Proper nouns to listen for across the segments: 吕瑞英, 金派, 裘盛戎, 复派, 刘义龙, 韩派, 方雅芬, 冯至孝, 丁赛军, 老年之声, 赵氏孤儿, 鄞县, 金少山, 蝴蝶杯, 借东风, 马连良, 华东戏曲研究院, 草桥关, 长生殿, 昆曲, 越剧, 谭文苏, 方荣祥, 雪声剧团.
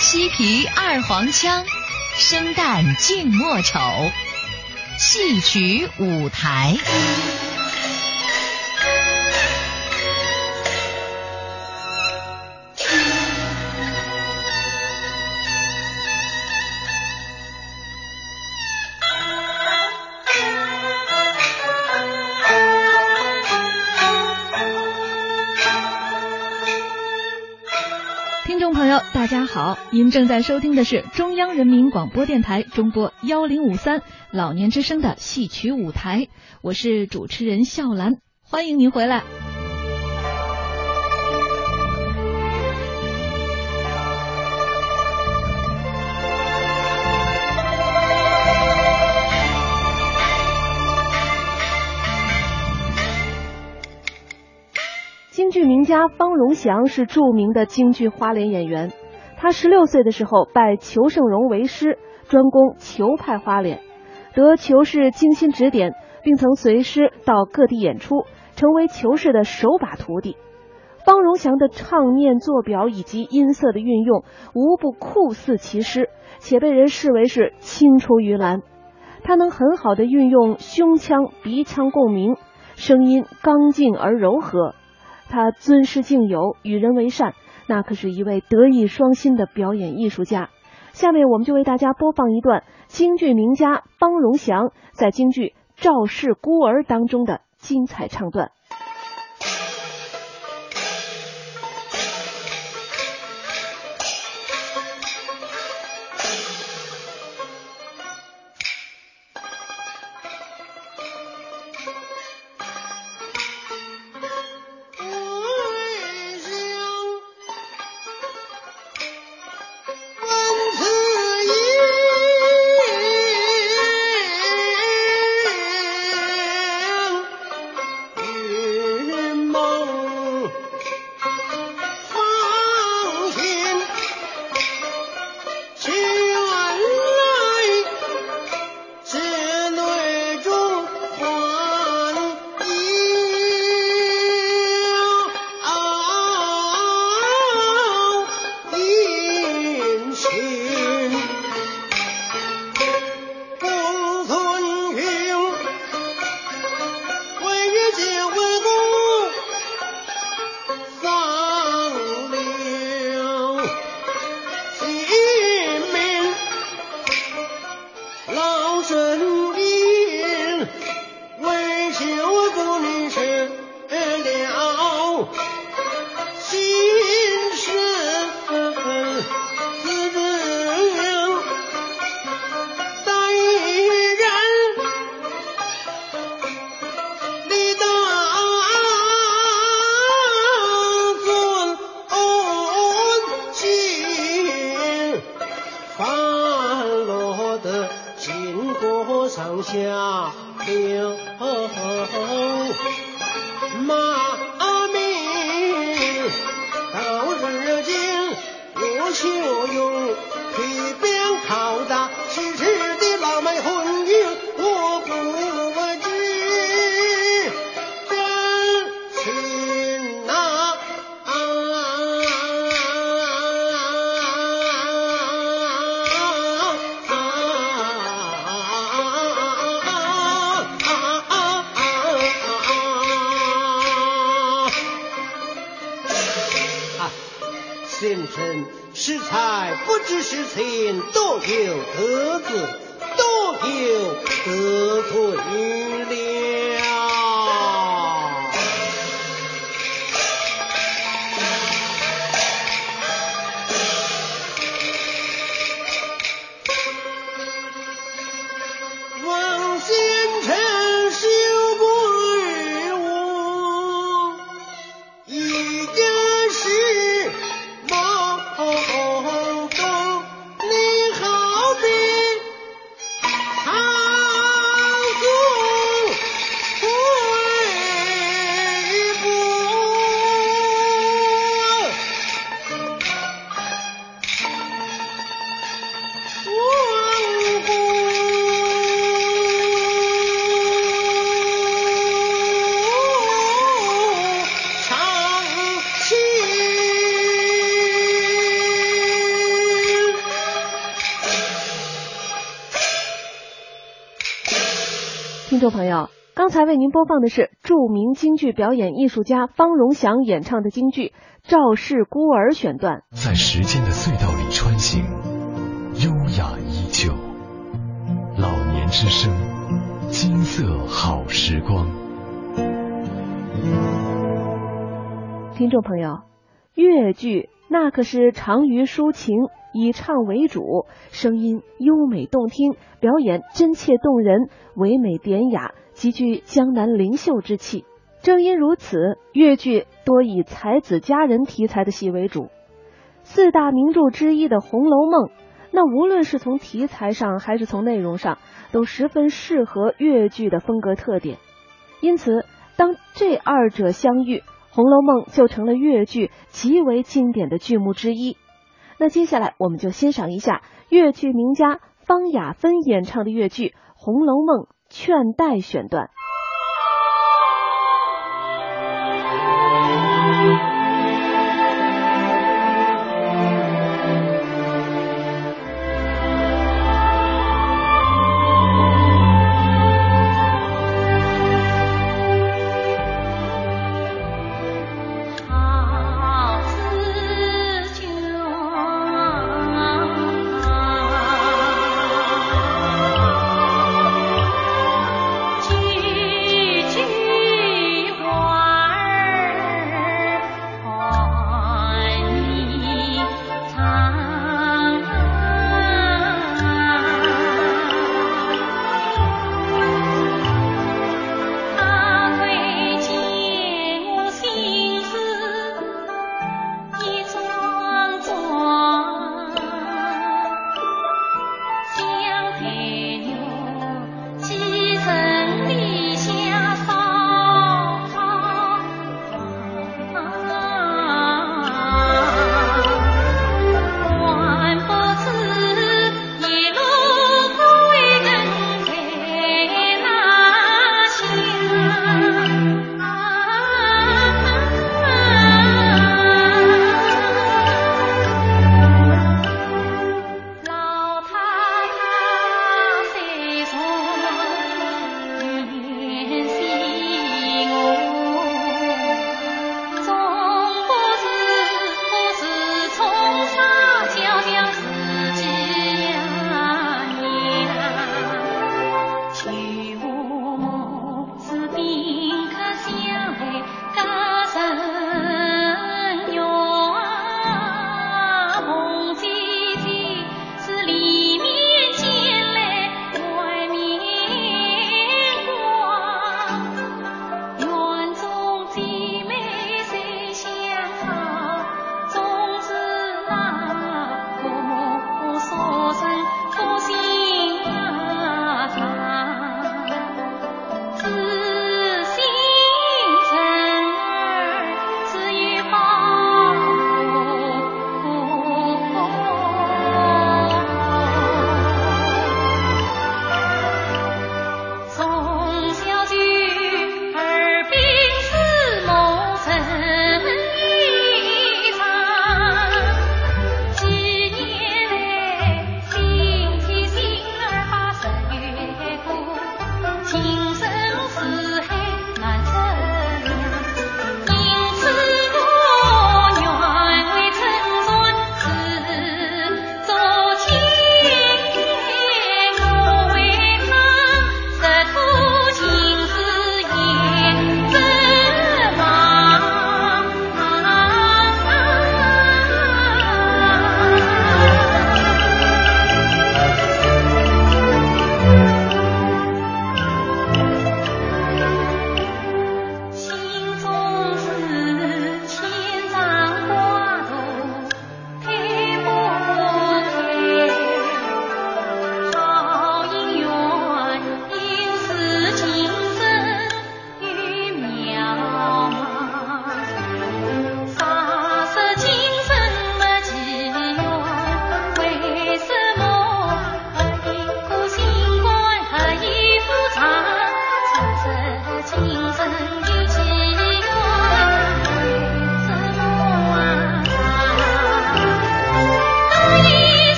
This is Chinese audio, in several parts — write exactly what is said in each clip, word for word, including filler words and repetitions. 西皮二黄腔，生旦净末丑，戏曲舞台。大家好，您正在收听的是中央人民广播电台中波幺零五三老年之声的戏曲舞台，我是主持人笑兰，欢迎您回来。京剧名家方荣祥是著名的京剧花脸演员，他十六岁的时候拜裘盛戎为师，专攻裘派花脸，得裘氏精心指点，并曾随师到各地演出，成为裘氏的手把徒弟。方荣祥的唱念做表以及音色的运用，无不酷似其师，且被人视为是青出于蓝。他能很好地运用胸腔、鼻腔共鸣，声音刚劲而柔和。他尊师敬友，与人为善，那可是一位德艺双馨的表演艺术家。下面我们就为大家播放一段京剧名家方荣祥在京剧《赵氏孤儿》当中的精彩唱段。先生识才不知识情，多求得志，多求得退了。望先生休怪我，一家是。听众朋友，刚才为您播放的是著名京剧表演艺术家方荣祥演唱的京剧《赵氏孤儿》选段。在时间的隧道里穿行，优雅依旧，老年之声，金色好时光。听众朋友，越剧那可是长于抒情，以唱为主，声音优美动听，表演真切动人，唯美典雅，极具江南灵秀之气。正因如此，越剧多以才子佳人题材的戏为主。四大名著之一的《红楼梦》，那无论是从题材上还是从内容上，都十分适合越剧的风格特点。因此，当这二者相遇，《红楼梦》就成了越剧极为经典的剧目之一。那接下来我们就欣赏一下越剧名家方雅芬演唱的越剧《红楼梦劝黛》选段。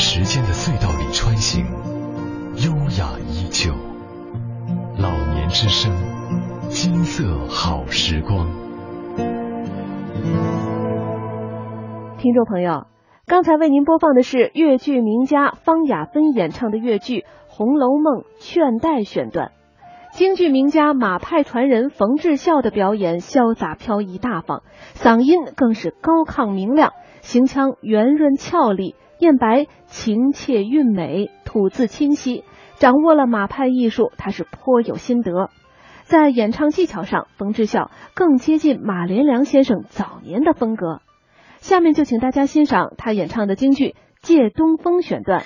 时间的隧道里穿行，优雅依旧。老年之声，金色好时光。听众朋友，刚才为您播放的是越剧名家方雅芬演唱的越剧《红楼梦·劝黛》选段，京剧名家马派传人冯至孝的表演潇洒飘逸大方，嗓音更是高亢明亮，行腔圆润俏丽，念白情切韵美，吐字清晰，掌握了马派艺术，他是颇有心得。在演唱技巧上，冯至孝更接近马连良先生早年的风格。下面就请大家欣赏他演唱的京剧《借东风》选段。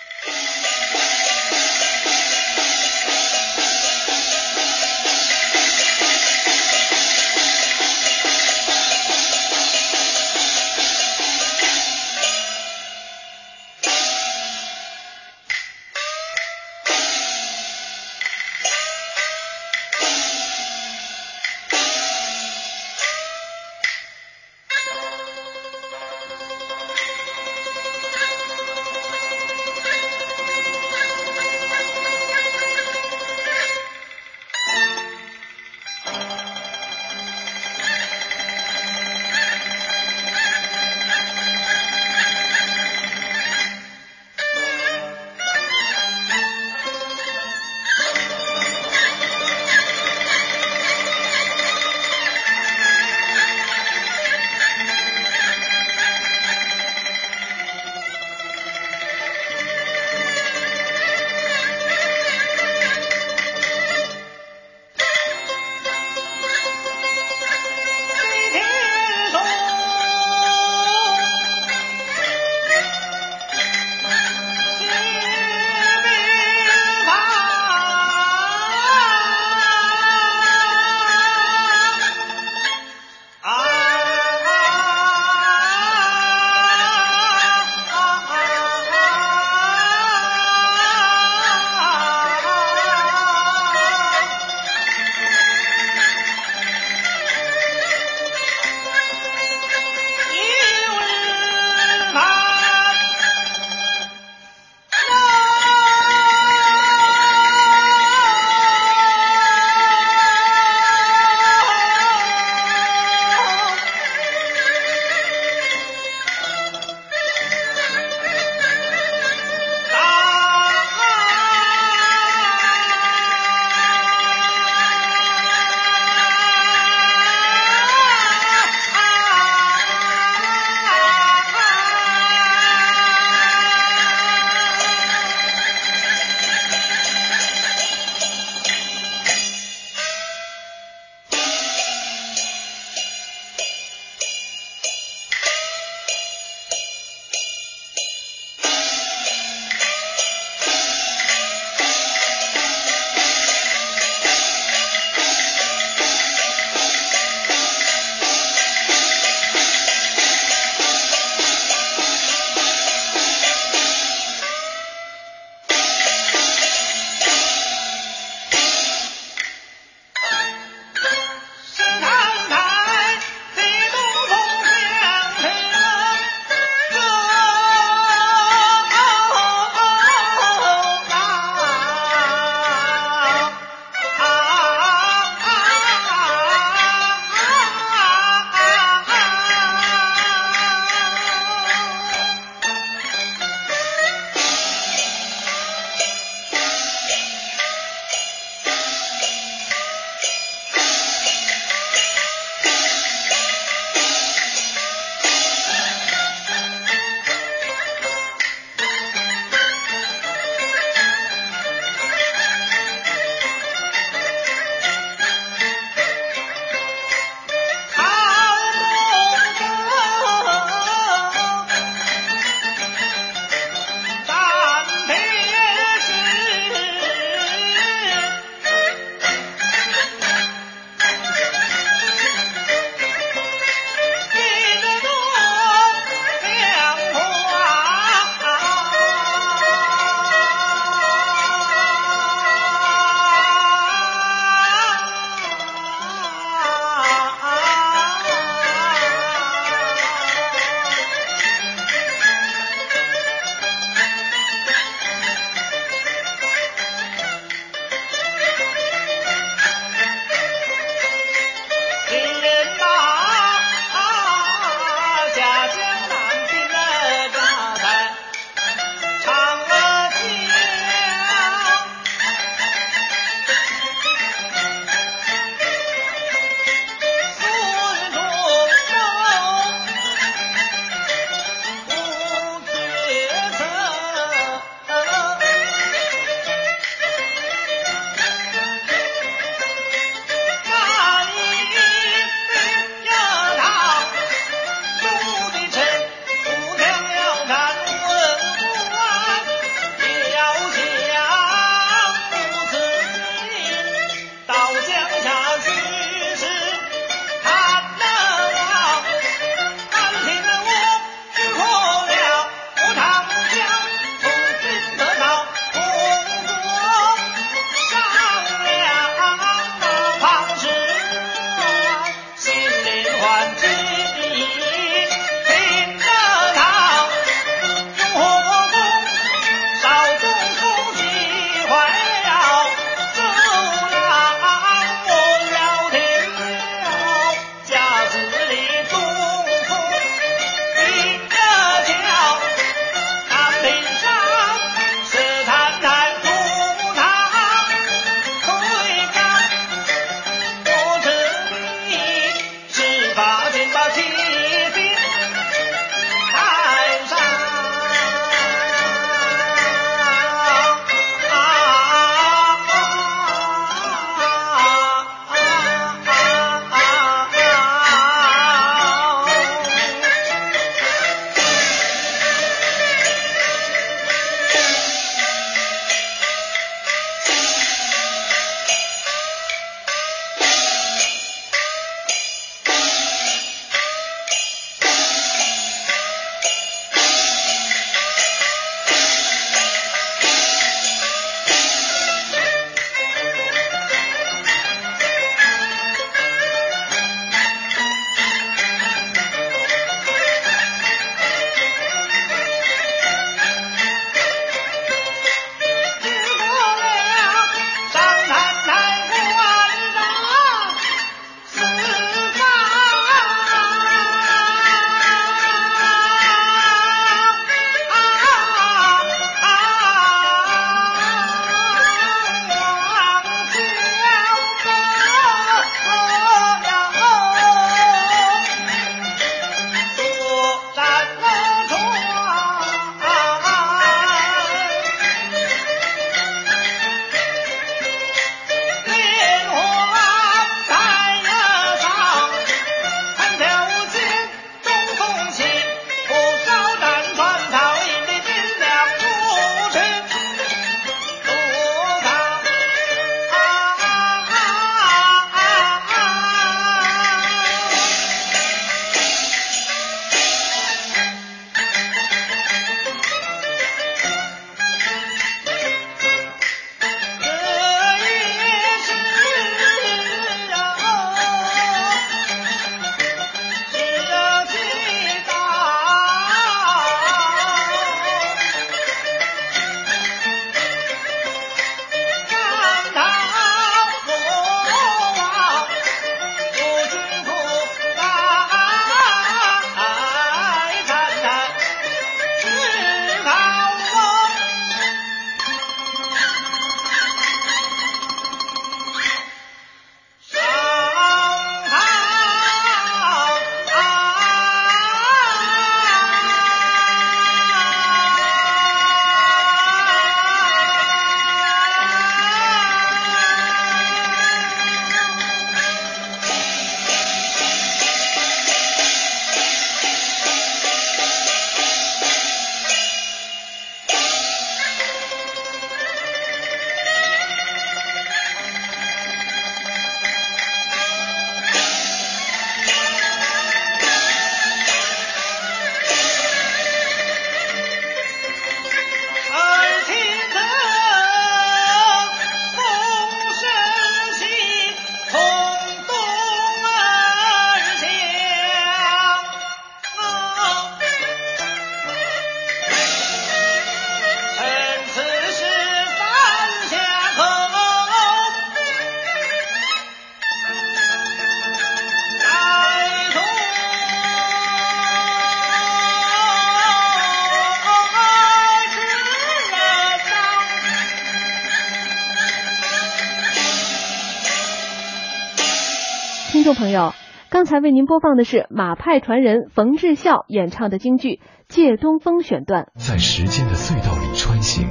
友，刚才为您播放的是马派传人冯志孝演唱的京剧《借东风》选段。在时间的隧道里穿行，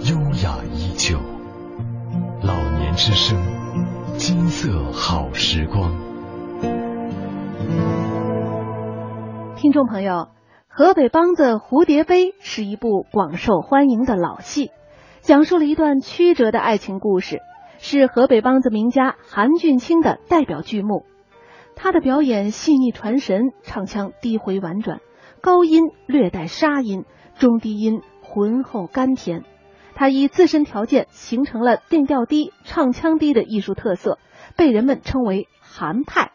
优雅依旧，老年之声，金色好时光。听众朋友，河北梆子《蝴蝶杯》是一部广受欢迎的老戏，讲述了一段曲折的爱情故事，是河北梆子名家韩俊卿的代表剧目。他的表演细腻传神，唱腔低回婉转，高音略带沙音，中低音浑厚甘甜。他以自身条件形成了定调低、唱腔低的艺术特色，被人们称为韩派。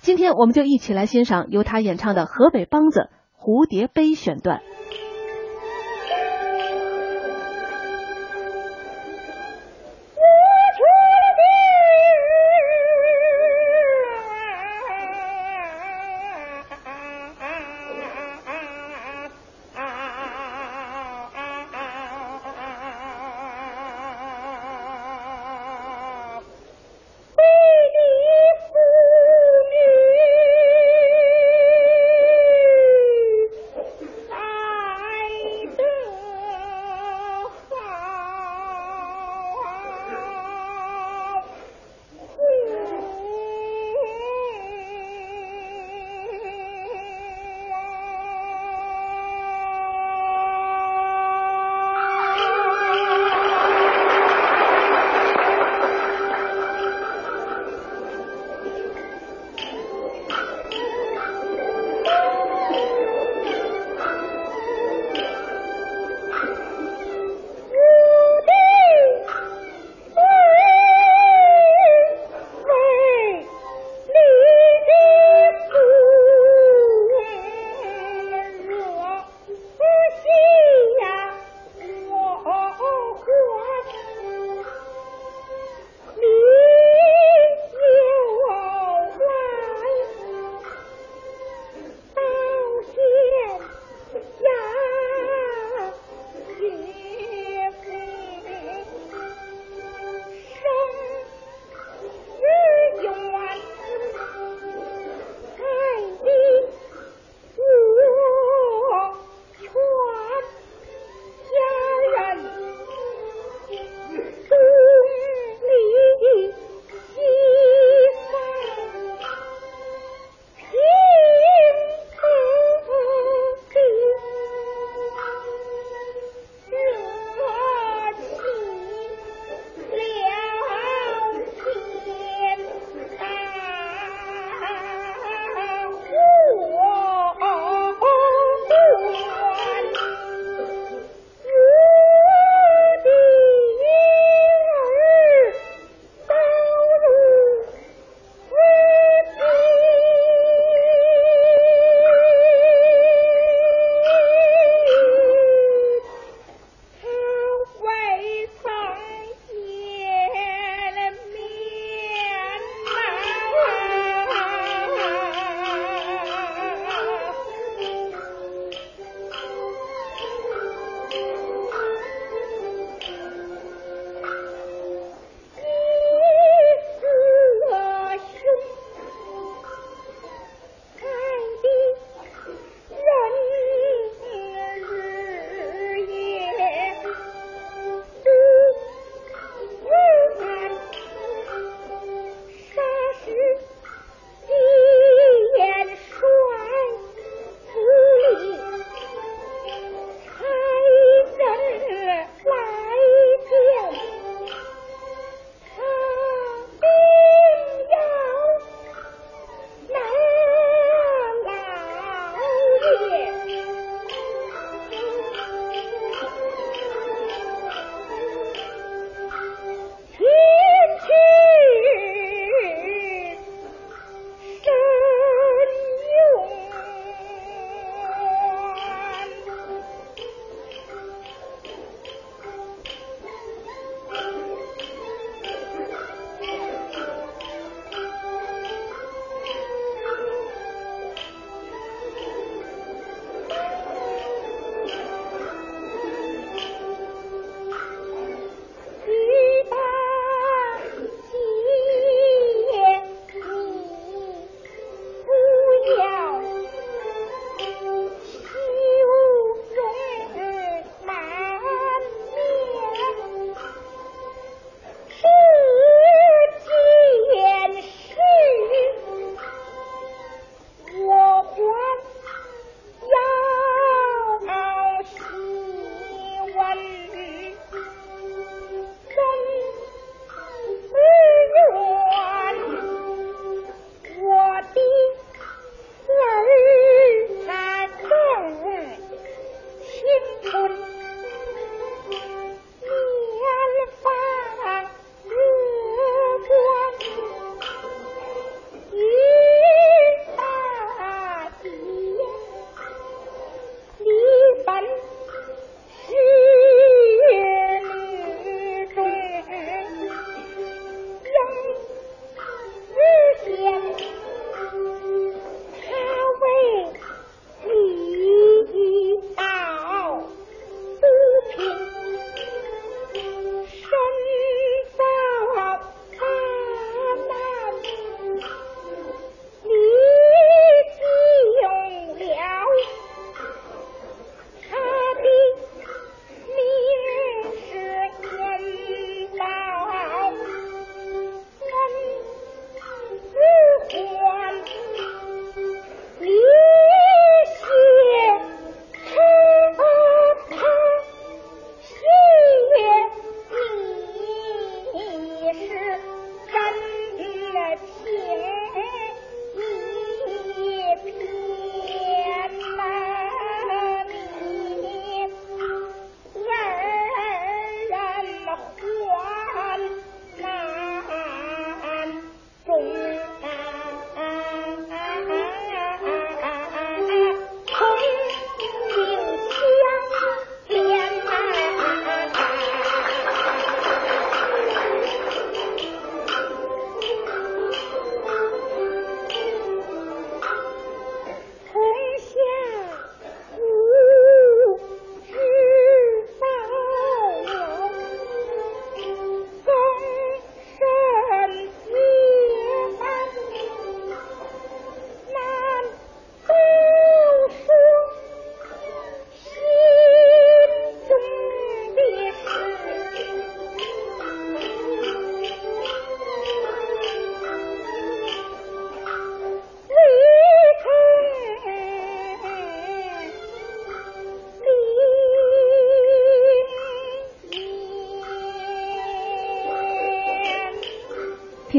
今天我们就一起来欣赏由他演唱的河北梆子《蝴蝶杯》选段。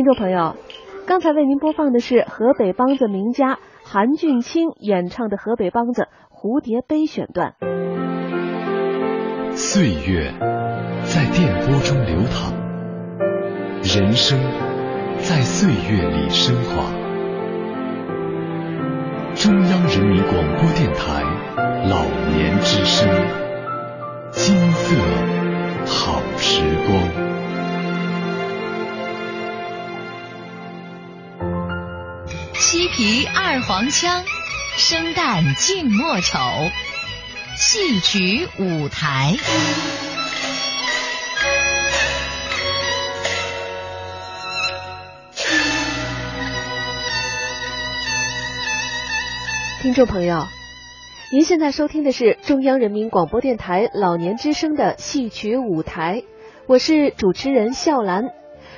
众朋友，刚才为您播放的是河北梆子名家韩俊清演唱的河北梆子蝴蝶杯选段。岁月在电波中流淌，人生在岁月里升华。中央人民广播电台老年之声，金色好时光。西皮二黄腔，生旦净末丑，戏曲舞台。听众朋友，您现在收听的是中央人民广播电台老年之声的戏曲舞台，我是主持人笑兰。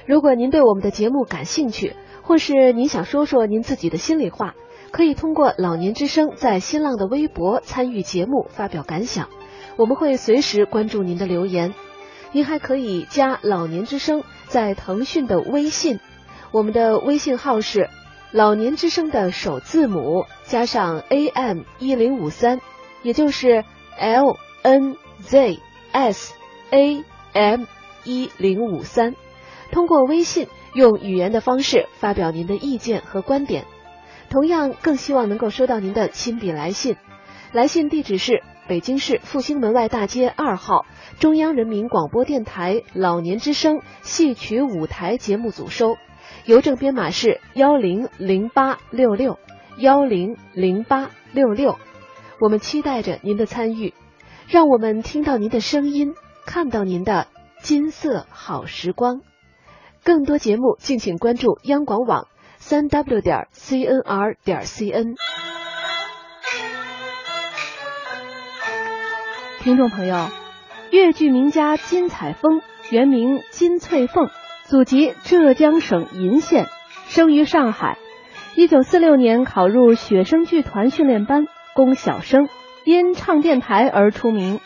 如果您对我们的节目感兴趣，或是您想说说您自己的心里话，可以通过老年之声在新浪的微博参与节目发表感想，我们会随时关注您的留言。您还可以加老年之声在腾讯的微信，我们的微信号是老年之声的首字母加上 A M 一零五三，也就是 L N Z S A M 一零五三。通过微信用语言的方式发表您的意见和观点，同样更希望能够收到您的亲笔来信。来信地址是北京市复兴门外大街二号中央人民广播电台老年之声戏曲舞台节目组收，邮政编码是幺零零八六六幺零零八六六。我们期待着您的参与，让我们听到您的声音，看到您的金色好时光。更多节目敬请关注央广网 三 w 点 c n r 点 c n。 听众朋友，越剧名家金彩凤，原名金翠凤，祖籍浙江省鄞县，生于上海，一九四六年考入雪声剧团训练班，供小生，因唱电台而出名，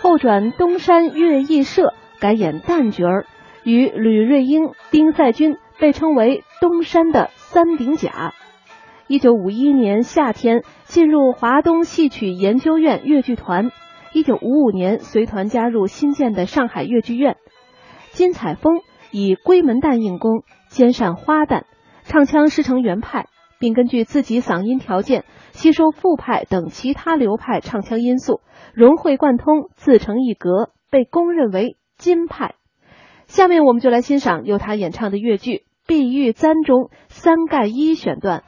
后转东山乐艺社改演旦角儿，与吕瑞英、丁赛军被称为东山的三顶甲。一九五一年夏天进入华东戏曲研究院越剧团，一九五五年随团加入新建的上海越剧院。金彩峰以龟门旦应功，兼善花旦，唱腔师承原派，并根据自己嗓音条件吸收复派等其他流派唱腔因素，融会贯通，自成一格，被公认为金派。下面我们就来欣赏由他演唱的越剧《碧玉簪》中三盖一选段。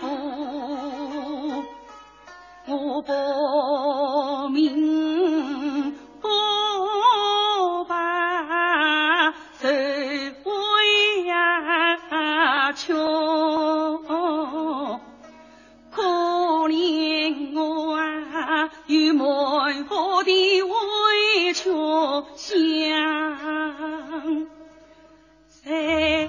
步，我报名报把受委呀求，可怜我啊有满腹的委屈想，哎。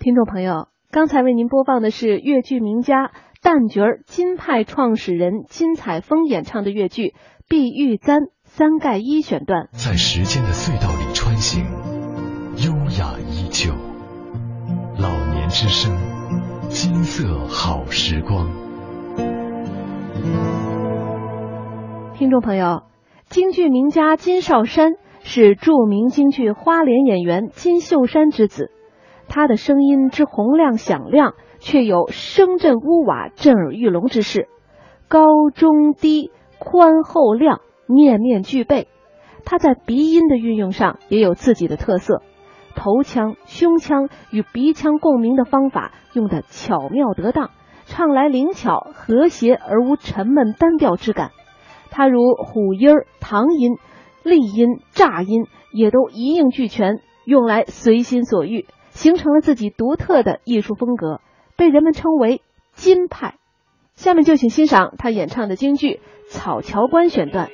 听众朋友，刚才为您播放的是越剧名家旦角儿金派创始人金采风演唱的越剧《碧玉簪三盖一》选段。在时间的隧道里穿行，优雅依旧，老年之声，金色好时光。听众朋友，京剧名家金少山是著名京剧花脸演员金秀山之子，他的声音之洪亮响亮，却有声震屋瓦、震耳欲聋之势，高中低宽厚亮面面俱备。他在鼻音的运用上也有自己的特色，头腔、胸腔与鼻腔共鸣的方法用得巧妙得当，唱来灵巧和谐而无沉闷单调之感。他如虎音、唐音、立音、炸音也都一应俱全，用来随心所欲，形成了自己独特的艺术风格，被人们称为金派。下面就请欣赏他演唱的京剧《草桥关》选段。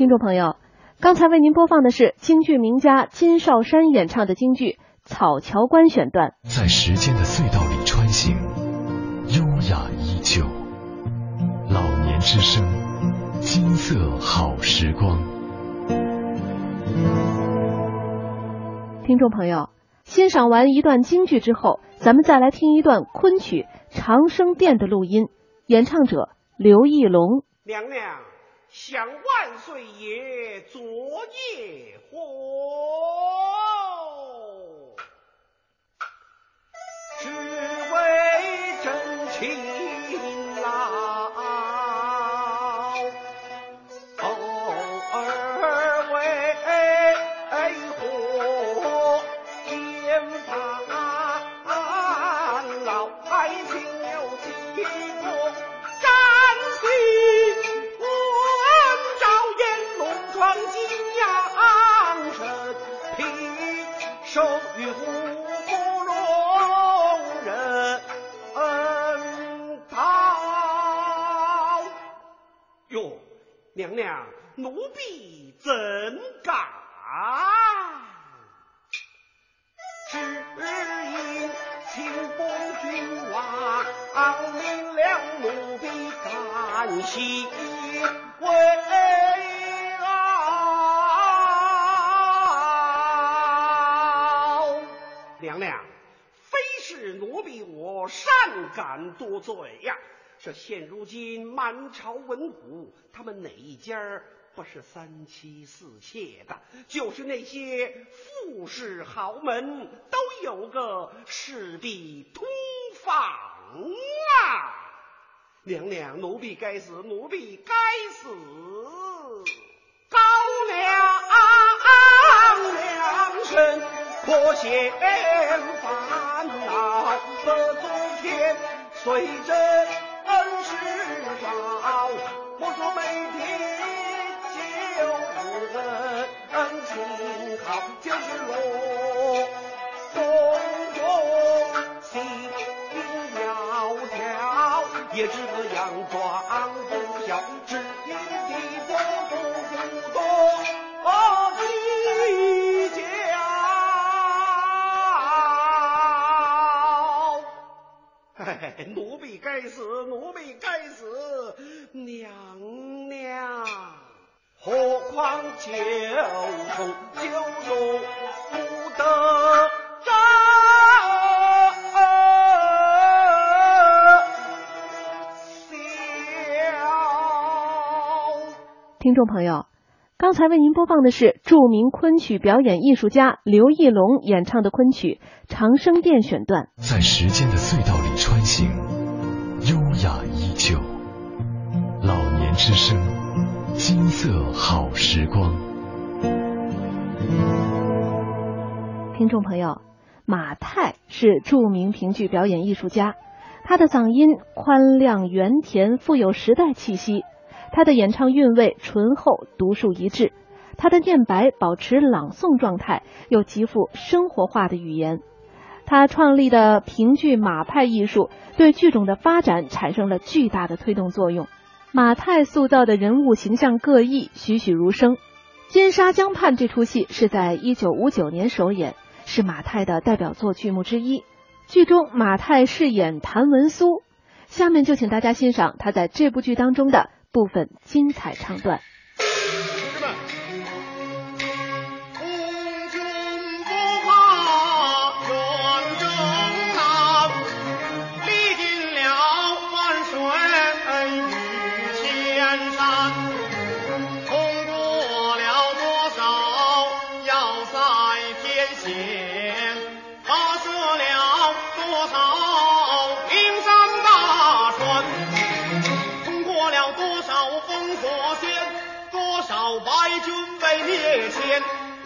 听众朋友，刚才为您播放的是京剧名家金少山演唱的京剧《草桥关》选段。在时间的隧道里穿行，优雅依旧，老年之声，金色好时光。听众朋友，欣赏完一段京剧之后，咱们再来听一段昆曲《长生殿》的录音，演唱者刘义龙。娘娘想万岁爷昨夜火，只为真情劳，偶尔为火烟烦恼，爱情有几多甘心，金阳神平手与虎龙人道。哟，娘娘，奴婢怎敢？只因清风君王明了，奴婢感谢为。娘娘，非是奴婢我善感多嘴呀、啊！这现如今满朝文武，他们哪一家不是三妻四妾的？就是那些富士豪门，都有个侍婢通房啊！娘娘，奴婢该死，奴婢该死！高粱良辰。破险烦恼的昨天，随着恩师少，我说每天就恩恩情好，就是罗公公心窈窕，也只个佯装不笑，只因地多不多哦计较。奴婢该死，奴婢该死！娘娘，何况九重九重不得招，听众朋友，刚才为您播放的是著名昆曲表演艺术家刘义龙演唱的昆曲《长生殿》选段。在时间的隧道里穿行，优雅依旧，老年之声，金色好时光。听众朋友，马太是著名评剧表演艺术家，他的嗓音宽亮圆甜，富有时代气息。他的演唱韵味醇厚，独树一帜，他的念白保持朗诵状态，有极富生活化的语言。他创立的评剧马派艺术对剧种的发展产生了巨大的推动作用。马太塑造的人物形象各异，栩栩如生。《金沙江畔》这出戏是在一九五九年首演，是马太的代表作剧目之一。剧中马太饰演谭文苏，下面就请大家欣赏他在这部剧当中的部分精彩唱段。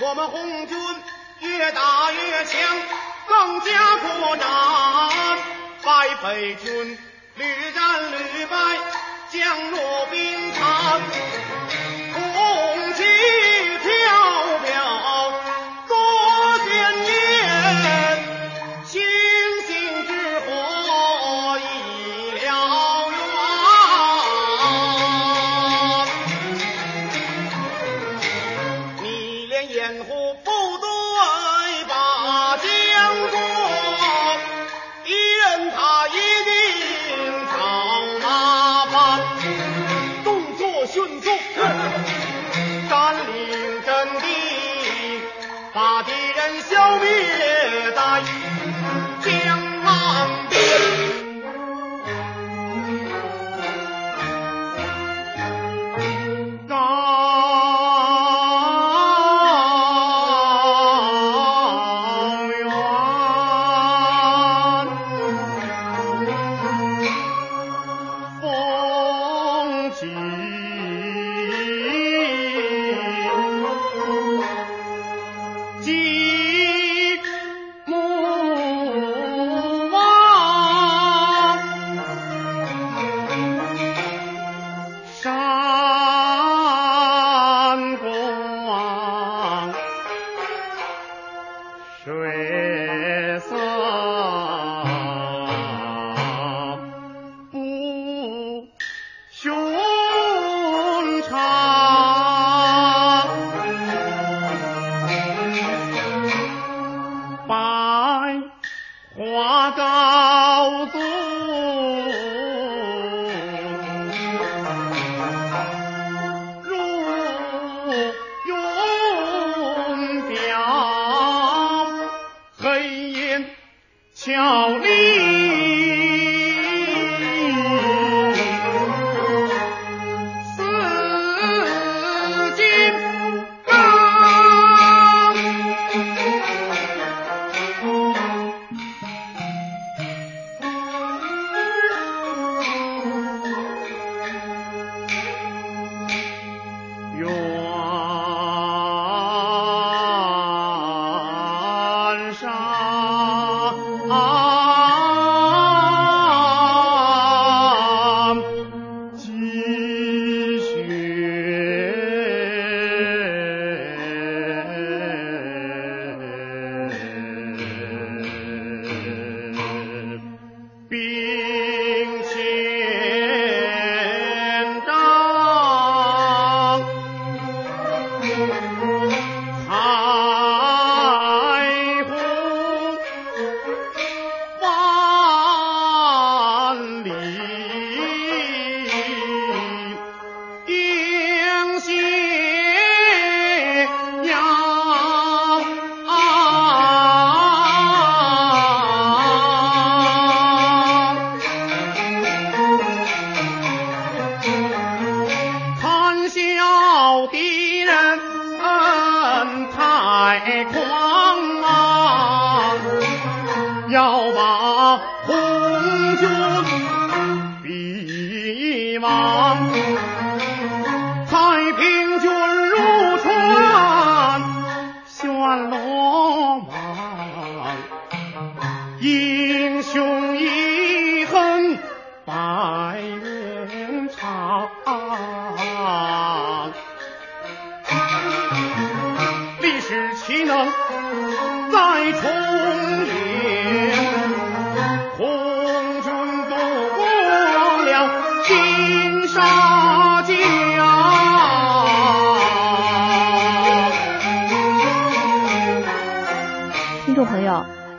我们红军越打越强，更加扩展，败匪军屡战屡败，将入冰场，红旗飘飘多鲜艳，星星之火已燎原。郡众，占领阵地，把敌人消灭在江岸边。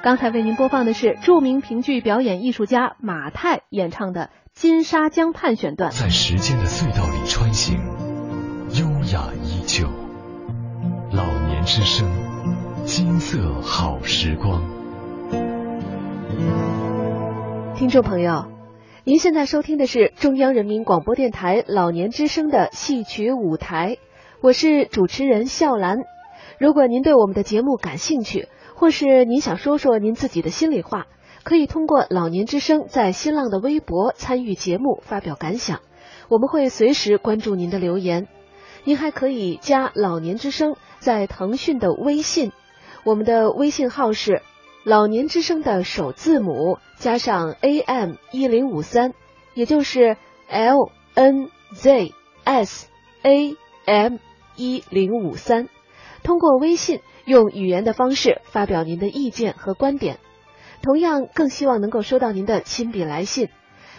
刚才为您播放的是著名评剧表演艺术家马泰演唱的《金沙江畔》选段。在时间的隧道里穿行，优雅依旧。老年之声，金色好时光。听众朋友，您现在收听的是中央人民广播电台老年之声的戏曲舞台，我是主持人笑兰。如果您对我们的节目感兴趣，或是您想说说您自己的心里话，可以通过老年之声在新浪的微博参与节目发表感想，我们会随时关注您的留言。您还可以加老年之声在腾讯的微信，我们的微信号是老年之声的首字母加上 A M 一零五三， 也就是 L N Z S A M 一零五三。通过微信用语言的方式发表您的意见和观点，同样更希望能够收到您的亲笔来信。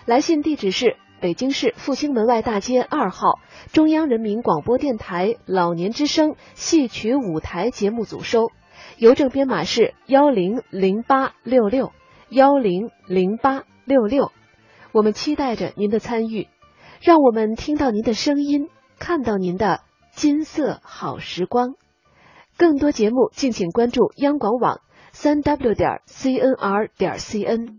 来信地址是北京市复兴门外大街二号中央人民广播电台老年之声戏曲舞台节目组收，邮政编码是幺零零八六六幺零零八六六。我们期待着您的参与，让我们听到您的声音，看到您的金色好时光。更多节目敬请关注央广网 三 w 点 c n r 点 c n。